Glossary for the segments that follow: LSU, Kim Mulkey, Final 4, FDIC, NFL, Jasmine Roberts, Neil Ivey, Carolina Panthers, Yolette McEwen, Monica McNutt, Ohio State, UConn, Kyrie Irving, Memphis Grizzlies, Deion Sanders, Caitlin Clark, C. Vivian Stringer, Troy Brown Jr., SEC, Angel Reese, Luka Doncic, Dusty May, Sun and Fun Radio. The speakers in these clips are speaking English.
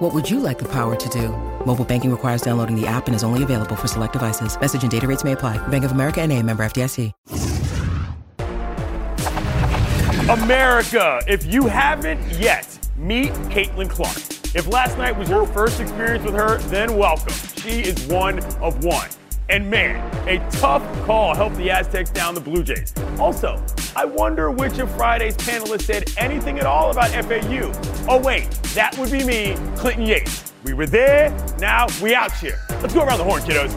What would you like the power to do? Mobile banking requires downloading the app and is only available for select devices. Message and data rates may apply. Bank of America N.A., member FDIC. America, if you haven't yet, meet Caitlin Clark. If last night was your first experience with her, then welcome. She is one of one. And man, a tough call helped the Aztecs down the Blue Jays. Also, I wonder which of Friday's panelists said anything at all about FAU. Oh wait, that would be me, Clinton Yates. We were there, now we out here. Let's go around the horn, kiddos.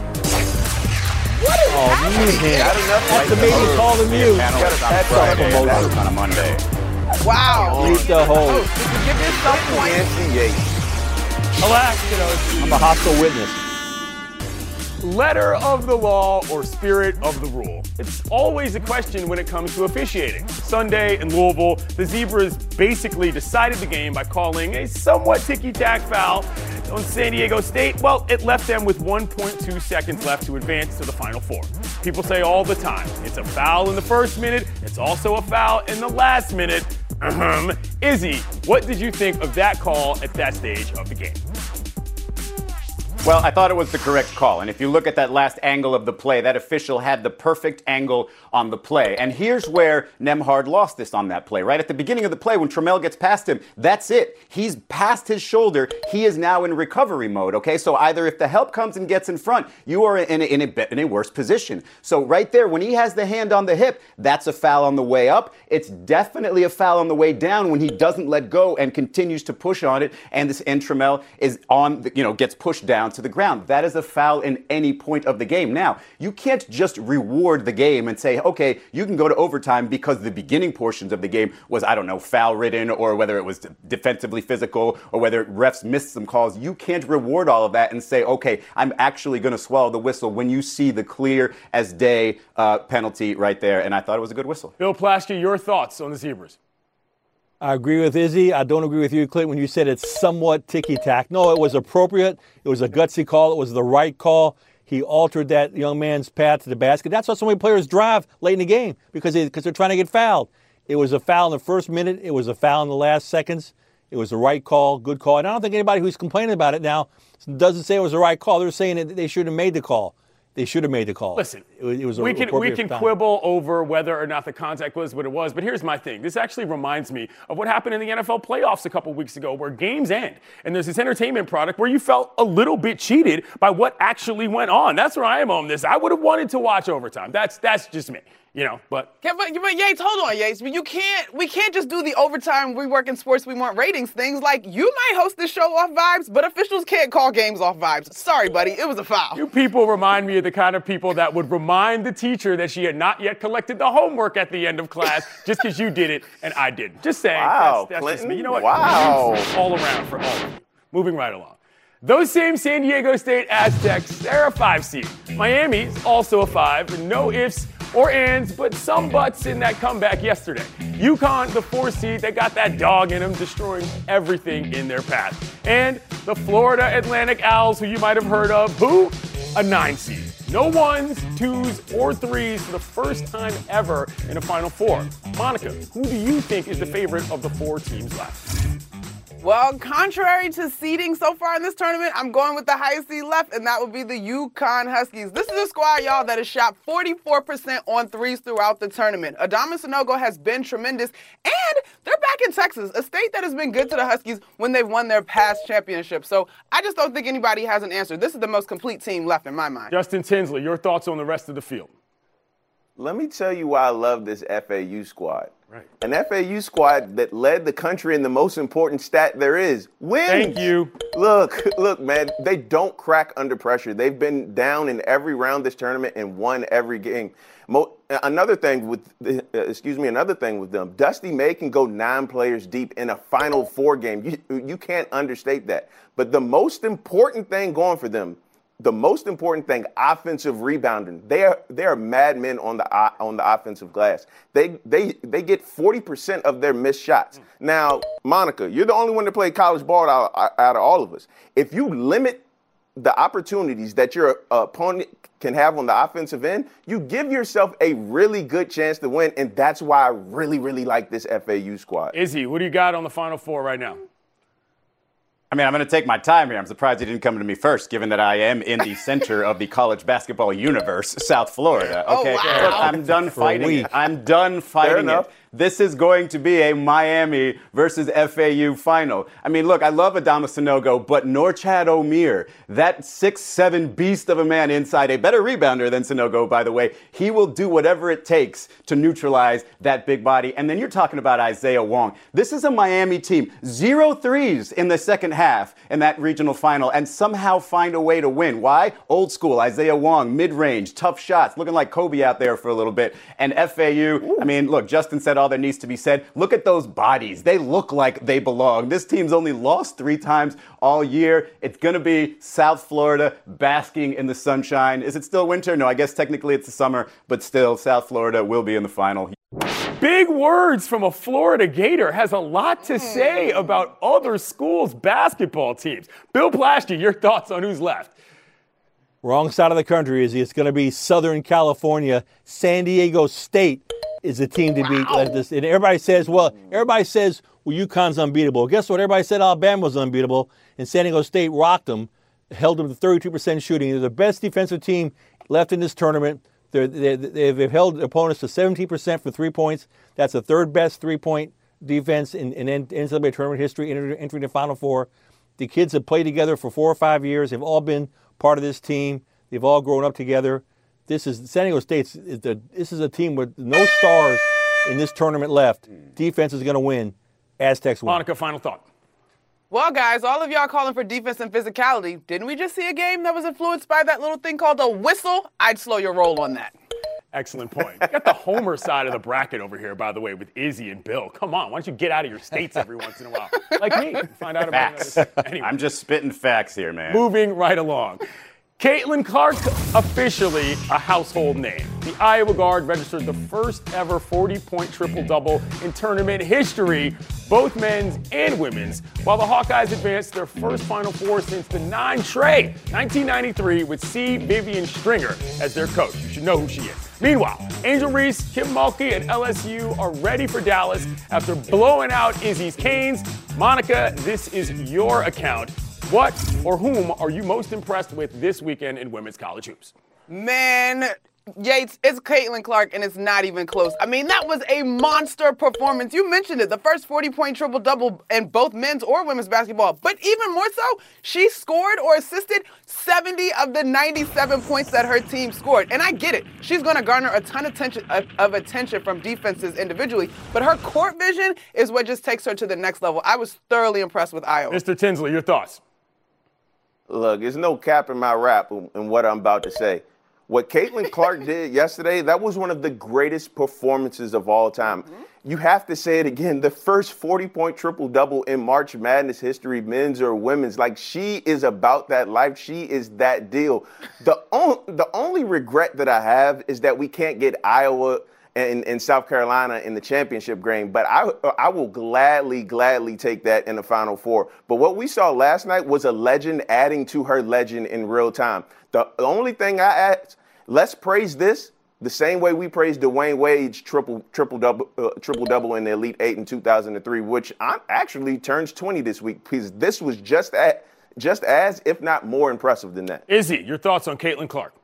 What is happening? That's the baby calling you. That's on Friday, that's on a Monday. Wow. Leave the hole. Give yourself one. Clinton Yates. Alas, kiddos. I'm a hostile witness. Letter of the law or spirit of the rule? It's always a question when it comes to officiating. Sunday in Louisville, the Zebras basically decided the game by calling a somewhat ticky-tack foul on San Diego State. Well, it left them with 1.2 seconds left to advance to the Final Four. People say all the time, it's a foul in the first minute, it's also a foul in the last minute. Izzy, what did you think of that call at that stage of the game? Well, I thought it was the correct call. And if you look at that last angle of the play, that official had the perfect angle on the play. And here's where Nembhard lost this on that play, right? At the beginning of the play, when Tremel gets past him, that's it. He's past his shoulder. He is now in recovery mode, okay? So either if the help comes and gets in front, you are in a worse position. So right there, when he has the hand on the hip, that's a foul on the way up. It's definitely a foul on the way down when he doesn't let go and continues to push on it. And Tremel is on, gets pushed down to the ground. That is a foul in any point of the game. Now, you can't just reward the game and say, okay, you can go to overtime because the beginning portions of the game was, foul ridden, or whether it was defensively physical, or whether refs missed some calls. You can't reward all of that and say, okay, I'm actually going to swallow the whistle when you see the clear as day penalty right there. And I thought it was a good whistle. Bill Plaschke, your thoughts on the Zebras? I agree with Izzy. I don't agree with you, Clint, when you said it's somewhat ticky-tack. No, it was appropriate. It was a gutsy call. It was the right call. He altered that young man's path to the basket. That's why so many players drive late in the game, because they're trying to get fouled. It was a foul in the first minute. It was a foul in the last seconds. It was the right call, good call. And I don't think anybody who's complaining about it now doesn't say it was the right call. They're saying that they should have made the call. They should have made the call. Listen, we can quibble over whether or not the contact was what it was, but here's my thing. This actually reminds me of what happened in the NFL playoffs a couple weeks ago, where games end, and there's this entertainment product where you felt a little bit cheated by what actually went on. That's where I am on this. I would have wanted to watch overtime. That's just me. But Yates, hold on, Yates. We can't just do the overtime, we work in sports, we want ratings things. Like, you might host this show off vibes, but officials can't call games off vibes. Sorry, buddy, it was a foul. You people remind me of the kind of people that would remind the teacher that she had not yet collected the homework at the end of class just because you did it and I didn't. Just saying. Wow, that's Clinton. Just me. You know what? Wow. All around for all of you. Moving right along. Those same San Diego State Aztecs, they're a 5 seed. Miami's also a 5, and no ifs or ands, but some buts in that comeback yesterday. UConn, the 4 seed, they got that dog in them, destroying everything in their path. And the Florida Atlantic Owls, who you might have heard of, who? A 9 seed. No 1s, 2s, or 3s for the first time ever in a Final Four. Monica, who do you think is the favorite of the 4 teams left? Well, contrary to seeding so far in this tournament, I'm going with the highest seed left, and that would be the UConn Huskies. This is a squad, y'all, that has shot 44% on threes throughout the tournament. Adam Sanogo has been tremendous, and they're back in Texas, a state that has been good to the Huskies when they've won their past championship. So I just don't think anybody has an answer. This is the most complete team left in my mind. Justin Tinsley, your thoughts on the rest of the field? Let me tell you why I love this FAU squad. Right. An FAU squad that led the country in the most important stat there is, wins. Thank you. Look, man, they don't crack under pressure. They've been down in every round this tournament and won every game. Another thing with them, Dusty May can go 9 players deep in a Final Four game. You can't understate that. But the most important thing going for them the most important thing, offensive rebounding. They are madmen on the offensive glass. They get 40% of their missed shots. Now, Monica, you're the only one that played college ball out of all of us. If you limit the opportunities that your opponent can have on the offensive end, you give yourself a really good chance to win, and that's why I really, really like this FAU squad. Izzy, what do you got on the Final Four right now? I mean, I'm going to take my time here. I'm surprised you didn't come to me first, given that I am in the center of the college basketball universe, South Florida. Okay, oh, wow. Look, I'm done fighting it. I'm done fighting it. This is going to be a Miami versus FAU final. I mean, look, I love Adam Sanogo, but Norchad Omir, that 6'7" beast of a man inside, a better rebounder than Sanogo, by the way, he will do whatever it takes to neutralize that big body. And then you're talking about Isaiah Wong. This is a Miami team. 0 threes in the second half in that regional final and somehow find a way to win. Why? Old school, Isaiah Wong, mid-range, tough shots, looking like Kobe out there for a little bit. And FAU, ooh. I mean, look, Justin said all that needs to be said. Look at those bodies. They look like they belong. This team's only lost 3 times all year. It's going to be South Florida basking in the sunshine. Is it still winter? No, I guess technically it's the summer, but still, South Florida will be in the final. Big words from a Florida Gator has a lot to say about other schools' basketball teams. Bill Plaschke, your thoughts on who's left? Wrong side of the country, Izzy. It's going to be Southern California. San Diego State is the team to beat. Wow. And everybody says, well, UConn's unbeatable. Guess what? Everybody said Alabama was unbeatable, and San Diego State rocked them, held them to 32% shooting. They're the best defensive team left in this tournament. They've held opponents to 17% for 3 points. That's the third best three-point defense in NCAA tournament history, entering the Final Four. The kids have played together for 4 or 5 years. They've all been part of this team. They've all grown up together. This is a team with no stars in this tournament left. Defense is going to win. Aztecs win. Monica, final thought. Well, guys, all of y'all calling for defense and physicality. Didn't we just see a game that was influenced by that little thing called a whistle? I'd slow your roll on that. Excellent point. You got the homer side of the bracket over here, by the way, with Izzy and Bill. Come on, why don't you get out of your states every once in a while? Like me, find out about facts. Anyway. I'm just spitting facts here, man. Moving right along. Caitlin Clark, officially a household name. The Iowa guard registered the first ever 40-point triple-double in tournament history, both men's and women's, while the Hawkeyes advanced their first Final Four since the 1993 with C. Vivian Stringer as their coach. You should know who she is. Meanwhile, Angel Reese, Kim Mulkey, and LSU are ready for Dallas after blowing out Izzy's Canes. Monica, this is your account. What or whom are you most impressed with this weekend in women's college hoops? Man, Yates, it's Caitlin Clark, and it's not even close. I mean, that was a monster performance. You mentioned it, the first 40-point triple-double in both men's or women's basketball. But even more so, she scored or assisted 70 of the 97 points that her team scored. And I get it. She's going to garner a ton of attention from defenses individually. But her court vision is what just takes her to the next level. I was thoroughly impressed with Iowa. Mr. Tinsley, your thoughts? Look, there's no cap in my rap in what I'm about to say. What Caitlin Clark did yesterday, that was one of the greatest performances of all time. Mm-hmm. You have to say it again, the first 40-point triple-double in March Madness history, men's or women's. Like, she is about that life. She is that deal. The only regret that I have is that we can't get Iowa and South Carolina in the championship game, but I will gladly take that in the Final Four. But what we saw last night was a legend adding to her legend in real time. The only thing I ask, let's praise this the same way we praised Dwayne Wade's triple double in the Elite Eight in 2003, which actually turns 20 this week, because this was just as, if not more impressive than that. Izzy, your thoughts on Caitlin Clark?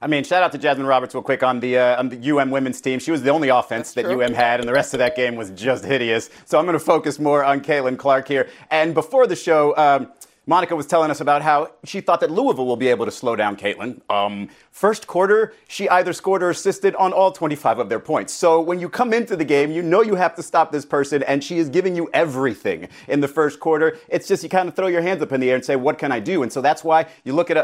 I mean, shout out to Jasmine Roberts real quick on the UM women's team. She was the only offense that UM had, and the rest of that game was just hideous. So I'm going to focus more on Caitlin Clark here. And before the show, Monica was telling us about how she thought that Louisville will be able to slow down Caitlin. First quarter, she either scored or assisted on all 25 of their points. So when you come into the game, you know you have to stop this person, and she is giving you everything in the first quarter. It's just you kind of throw your hands up in the air and say, what can I do? And so that's why you look at,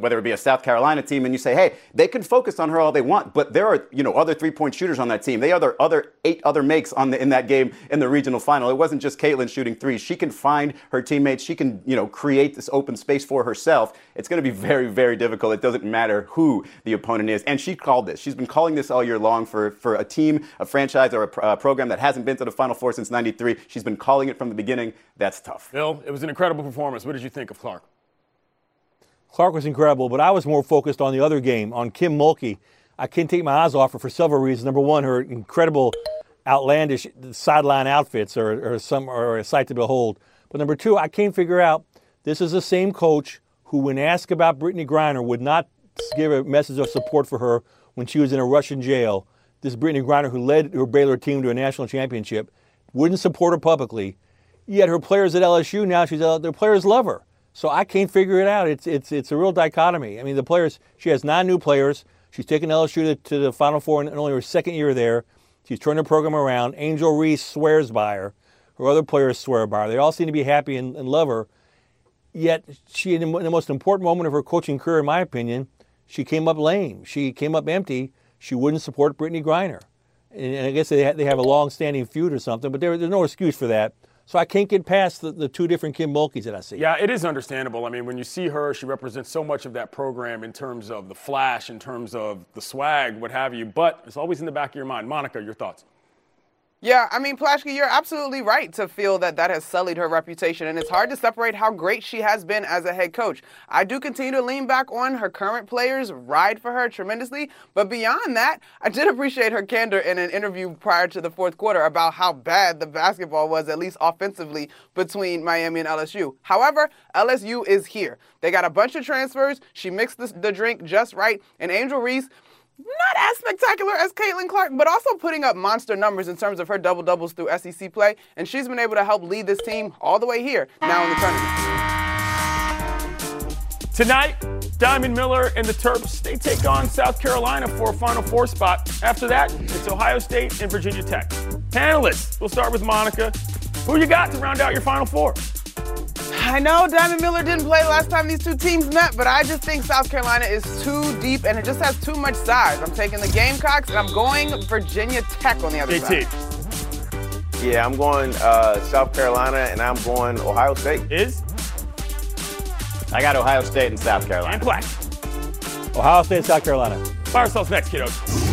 whether it be a South Carolina team, and you say, hey, they can focus on her all they want, but there are, other three-point shooters on that team. They are the other 8 makes in that game in the regional final. It wasn't just Caitlin shooting threes. She can find her teammates. She can, create create this open space for herself, it's going to be very, very difficult. It doesn't matter who the opponent is. And she called this. She's been calling this all year long for a team, a franchise, or a program that hasn't been to the Final Four since '93. She's been calling it from the beginning. That's tough. Bill, it was an incredible performance. What did you think of Clark? Clark was incredible, but I was more focused on the other game, on Kim Mulkey. I can't take my eyes off her for several reasons. Number one, her incredible outlandish sideline outfits are a sight to behold. But number two, I can't figure out, this is the same coach who, when asked about Brittany Griner, would not give a message of support for her when she was in a Russian jail. This Brittany Griner, who led her Baylor team to a national championship, wouldn't support her publicly. Yet her players at LSU now, their players love her. So I can't figure it out. It's a real dichotomy. I mean, the players, she has 9 new players. She's taken LSU to the Final Four in only her second year there. She's turned her program around. Angel Reese swears by her. Her other players swear by her. They all seem to be happy and love her. Yet she, in the most important moment of her coaching career, in my opinion, she came up lame. She came up empty. She wouldn't support Brittany Griner. And I guess they have a long-standing feud or something, but there's no excuse for that. So I can't get past the 2 different Kim Mulkeys that I see. Yeah, it is understandable. I mean, when you see her, she represents so much of that program in terms of the flash, in terms of the swag, what have you. But it's always in the back of your mind. Monica, your thoughts? Yeah, I mean, Plaschke, you're absolutely right to feel that has sullied her reputation, and it's hard to separate how great she has been as a head coach. I do continue to lean back on her current players, ride for her tremendously, but beyond that, I did appreciate her candor in an interview prior to the fourth quarter about how bad the basketball was, at least offensively, between Miami and LSU. However, LSU is here. They got a bunch of transfers. She mixed the drink just right, and Angel Reese, not as spectacular as Caitlin Clark, but also putting up monster numbers in terms of her double-doubles through SEC play, and she's been able to help lead this team all the way here, now in the tournament. Tonight, Diamond Miller and the Terps, they take on South Carolina for a Final Four spot. After that, it's Ohio State and Virginia Tech. Panelists, we'll start with Monica. Who you got to round out your Final Four? I know Diamond Miller didn't play last time these two teams met, but I just think South Carolina is too deep and it just has too much size. I'm taking the Gamecocks and I'm going Virginia Tech on the other side. Yeah, I'm going South Carolina and I'm going Ohio State. I got Ohio State and South Carolina. And Black. Ohio State and South Carolina. By ourselves next, kiddos.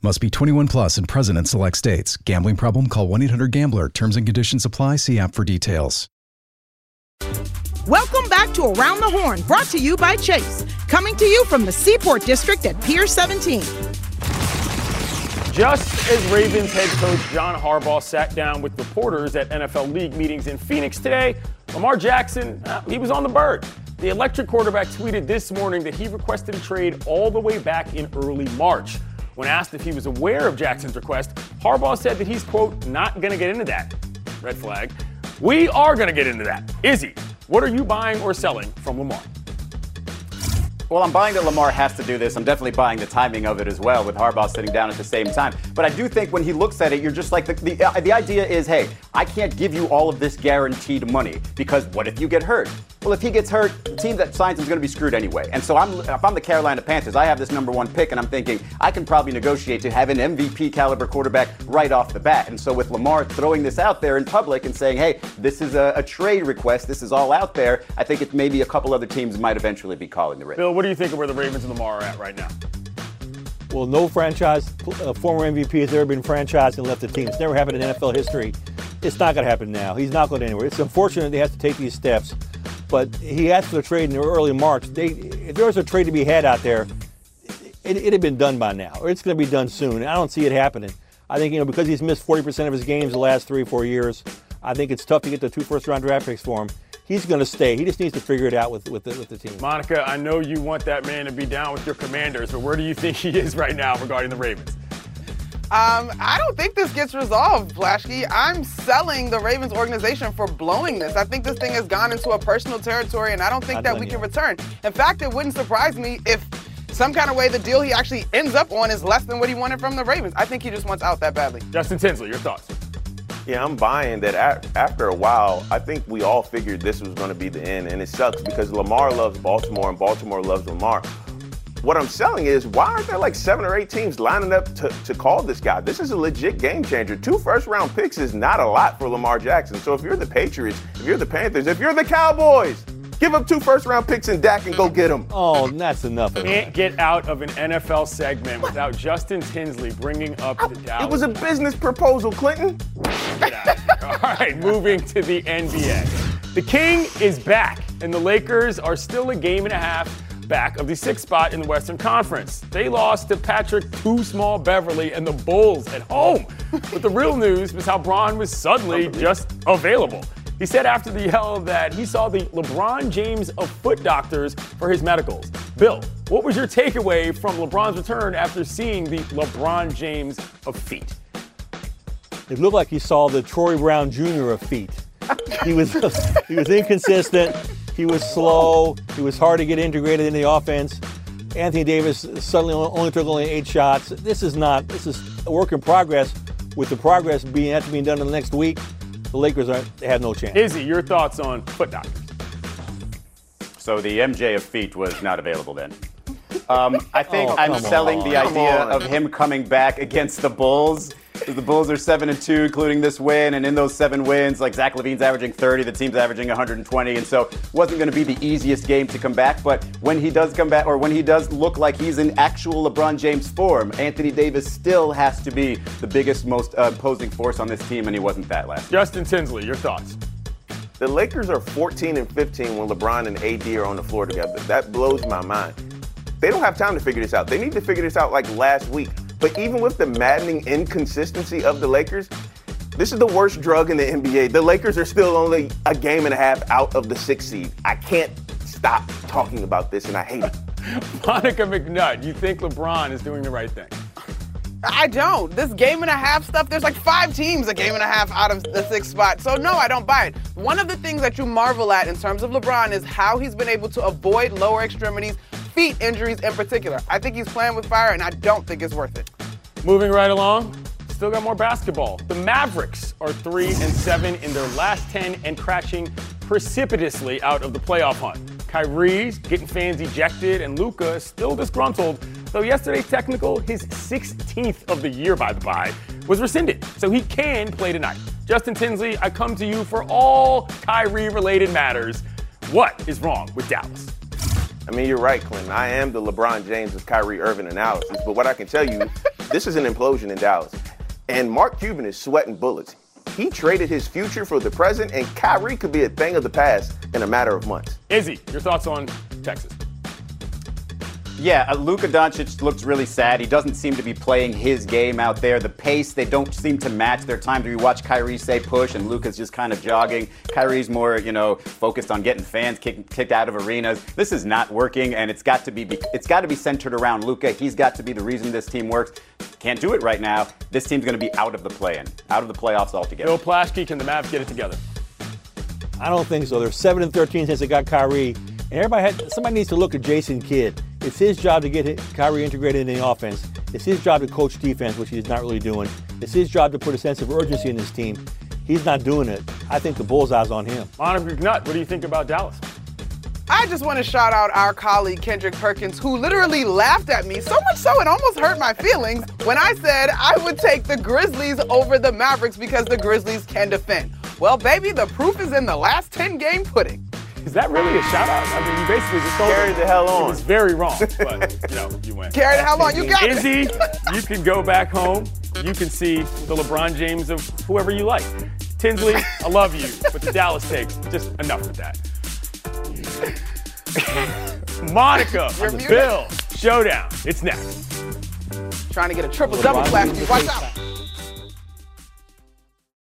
Must be 21 plus and present in select states. Gambling problem? Call 1-800-GAMBLER. Terms and conditions apply. See app for details. Welcome back to Around the Horn, brought to you by Chase. Coming to you from the Seaport District at Pier 17. Just as Ravens head coach John Harbaugh sat down with reporters at NFL League meetings in Phoenix today, Lamar Jackson, he was on the bird. The electric quarterback tweeted this morning that he requested a trade all the way back in early March. When asked if he was aware of Jackson's request, Harbaugh said that he's, quote, not going to get into that. Red flag. We are going to get into that. Izzy, what are you buying or selling from Lamar? Well, I'm buying that Lamar has to do this. I'm definitely buying the timing of it as well, with Harbaugh sitting down at the same time. But I do think when he looks at it, you're just like, the idea is, hey, I can't give you all of this guaranteed money because what if you get hurt? well, if he gets hurt, the team that signs him is going to be screwed anyway. And so if I'm the Carolina Panthers, I have this number one pick, and I'm thinking I can probably negotiate to have an MVP caliber quarterback right off the bat. And so with Lamar throwing this out there in public and saying, hey, this is a trade request, this is all out there, I think it's maybe a couple other teams might eventually be calling the Ravens. Bill, what do you think of where the Ravens and Lamar are at right now? Well, no franchise, former MVP has ever been franchised and left the team. It's never happened in NFL history. It's not going to happen now. He's not going anywhere. It's unfortunate they have to take these steps. But he asked for a trade in early March. If there was a trade to be had out there, it had been done by now. Or it's going to be done soon. I don't see it happening. I think, because he's missed 40% of his games the last 3 or 4 years, I think it's tough to get the 2 first-round draft picks for him. He's going to stay. He just needs to figure it out with the team. Monica, I know you want that man to be down with your Commanders, but where do you think he is right now regarding the Ravens? I don't think this gets resolved, Plaschke. I'm selling the Ravens organization for blowing this. I think this thing has gone into a personal territory, and I don't think that we can return. In fact, it wouldn't surprise me if some kind of way the deal he actually ends up on is less than what he wanted from the Ravens. I think he just wants out that badly. Justin Tinsley, your thoughts? Yeah, I'm buying that after a while, I think we all figured this was going to be the end, and it sucks because Lamar loves Baltimore and Baltimore loves Lamar. What I'm selling is, why aren't there like 7 or 8 teams lining up to call this guy? This is a legit game changer. 2 first-round picks is not a lot for Lamar Jackson. So if you're the Patriots, if you're the Panthers, if you're the Cowboys, give up 2 first-round picks and Dak and go get them. Oh, that's enough. Can't get out of an NFL segment without Justin Tinsley bringing up the Dallas. It was a business proposal, Clinton. Get out of here. All right, moving to the NBA. The King is back, and the Lakers are still a game and a half back of the 6th spot in the Western Conference. They lost to Patrick Too Small Beverly and the Bulls at home. But the real news was how Bron was suddenly just available. He said after the yell that he saw the LeBron James of foot doctors for his medicals. Bill, what was your takeaway from LeBron's return after seeing the LeBron James of feet? It looked like he saw the Troy Brown Jr. of feet. He was inconsistent. He was slow. He was hard to get integrated into the offense. Anthony Davis suddenly only took 8 shots. This is a work in progress. With the progress being done in the next week, the Lakers have no chance. Izzy, your thoughts on foot doctors? So the MJ of feet was not available then. I think I'm selling the idea of him coming back against the Bulls. The Bulls are 7-2, including this win, and in those 7 wins, like Zach LaVine's averaging 30, the team's averaging 120, and so it wasn't going to be the easiest game to come back, but when he does come back, or when he does look like he's in actual LeBron James form, Anthony Davis still has to be the biggest, most imposing force on this team, and he wasn't that last year. Justin Tinsley, your thoughts? The Lakers are 14-15 when LeBron and AD are on the floor together. That blows my mind. They don't have time to figure this out. They need to figure this out like last week. But even with the maddening inconsistency of the Lakers, this is the worst drug in the NBA. The Lakers are still only a game and a half out of the 6th seed. I can't stop talking about this, and I hate it. Monica McNutt, you think LeBron is doing the right thing? I don't. This game and a half stuff, there's like 5 teams a game and a half out of the 6th spot. So no, I don't buy it. One of the things that you marvel at in terms of LeBron is how he's been able to avoid lower extremities, feet injuries in particular. I think he's playing with fire, and I don't think it's worth it. Moving right along, still got more basketball. The Mavericks are 3-7 in their last 10 and crashing precipitously out of the playoff hunt. Kyrie's getting fans ejected, and Luka is still disgruntled, though yesterday's technical, his 16th of the year by the bye, was rescinded, so he can play tonight. Justin Tinsley, I come to you for all Kyrie-related matters. What is wrong with Dallas? I mean, you're right, Clinton. I am the LeBron James of Kyrie Irving analysis, but what I can tell you, this is an implosion in Dallas. And Mark Cuban is sweating bullets. He traded his future for the present, and Kyrie could be a thing of the past in a matter of months. Izzy, your thoughts on Texas? Yeah, Luka Doncic looks really sad. He doesn't seem to be playing his game out there. The pace, they don't seem to match their time. You watch Kyrie say push, and Luka's just kind of jogging. Kyrie's more, focused on getting fans kicked out of arenas. This is not working, and it's got to be centered around Luka. He's got to be the reason this team works. Can't do it right now. This team's going to be out of the play-in, out of the playoffs altogether. Bill Plaschke, can the Mavs get it together? I don't think so. They're 7-13 since they got Kyrie, and somebody needs to look at Jason Kidd. It's his job to get Kyrie integrated in the offense. It's his job to coach defense, which he's not really doing. It's his job to put a sense of urgency in this team. He's not doing it. I think the bullseye's on him. Monica McNutt, what do you think about Dallas? I just want to shout out our colleague Kendrick Perkins, who literally laughed at me, so much so it almost hurt my feelings, when I said I would take the Grizzlies over the Mavericks because the Grizzlies can defend. Well, baby, the proof is in the last 10-game pudding. Is that really a shout out? I mean, you basically just told carried the hell on. It was very wrong, but you know, you went. Carried the hell on, you got it. Izzy, you can go back home. You can see the LeBron James of whoever you like. Tinsley, I love you, but the Dallas takes, just enough with that. Monica, on the Bill Showdown. It's next. Trying to get a triple-double class. Watch out.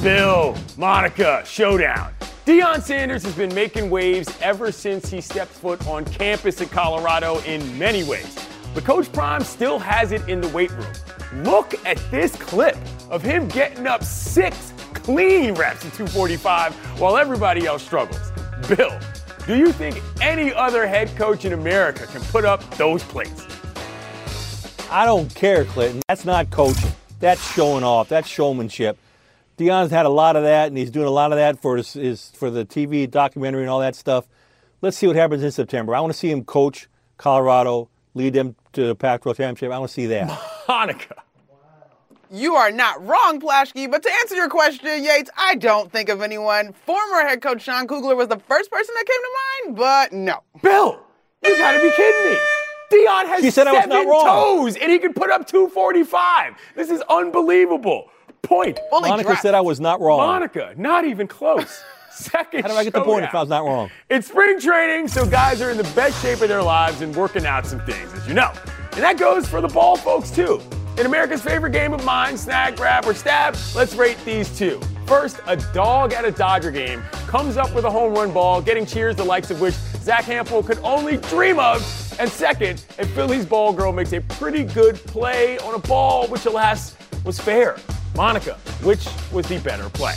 Bill, Monica, showdown. Deion Sanders has been making waves ever since he stepped foot on campus in Colorado in many ways. But Coach Prime still has it in the weight room. Look at this clip of him getting up 6 clean reps at 245 while everybody else struggles. Bill, do you think any other head coach in America can put up those plates? I don't care, Clinton. That's not coaching. That's showing off. That's showmanship. Deion's had a lot of that, and he's doing a lot of that for his for the TV documentary and all that stuff. Let's see what happens in September. I want to see him coach Colorado, lead them to the Pac-12 championship. I want to see that. Monica. You are not wrong, Plaschke, but to answer your question, Yates, I don't think of anyone. Former head coach Sean Kugler was the first person that came to mind, but no. Bill, you got to be kidding me. Deion has 7 toes, and he can put up 245. This is unbelievable. Point. Monica said I was not wrong. Monica, not even close. Second How do I get the point if I was not wrong? It's spring training, so guys are in the best shape of their lives and working out some things, as you know. And that goes for the ball folks, too. In America's favorite game of mine, snag, grab, or stab, let's rate these two. First, a dog at a Dodger game comes up with a home run ball, getting cheers the likes of which Zach Hample could only dream of. And second, a Phillies ball girl makes a pretty good play on a ball which, alas, was fair. Monica, which was the better play?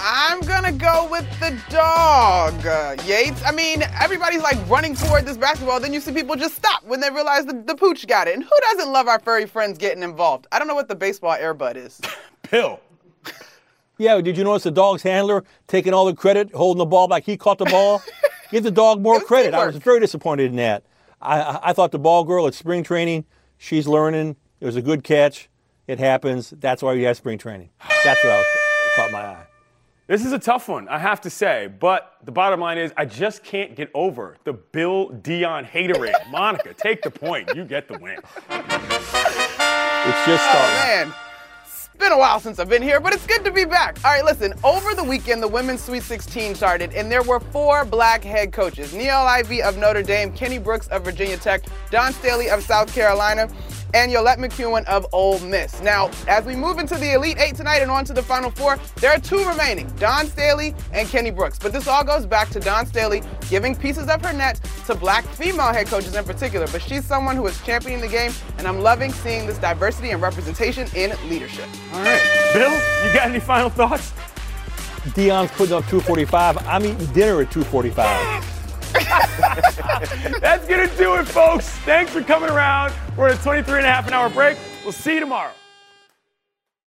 I'm going to go with the dog, Yates. I mean, everybody's like running toward this basketball. Then you see people just stop when they realize the pooch got it. And who doesn't love our furry friends getting involved? I don't know what the baseball air bud is. Bill. Yeah, did you notice the dog's handler taking all the credit, holding the ball like he caught the ball? Give the dog more credit. Teamwork. I was very disappointed in that. I thought the ball girl at spring training, she's learning. It was a good catch. It happens. That's why we have spring training. That's what caught my eye. This is a tough one, I have to say, but the bottom line is I just can't get over the Bill Deion haterade. Monica, take the point. You get the win. It's just starting. Oh, man. It's been a while since I've been here, but it's good to be back. All right, listen, over the weekend, the women's Sweet 16 started, and there were 4 black head coaches. Neil Ivey of Notre Dame, Kenny Brooks of Virginia Tech, Don Staley of South Carolina, and Yolette McEwen of Ole Miss. Now, as we move into the Elite Eight tonight and on to the Final Four, there are 2 remaining, Don Staley and Kenny Brooks. But this all goes back to Don Staley giving pieces of her net to black female head coaches in particular. But she's someone who is championing the game, and I'm loving seeing this diversity and representation in leadership. All right. Bill, you got any final thoughts? Deion's putting up 245. I'm eating dinner at 245. That's going to do it, folks. Thanks for coming around. We're at a 23 and a half an hour break. We'll see you tomorrow.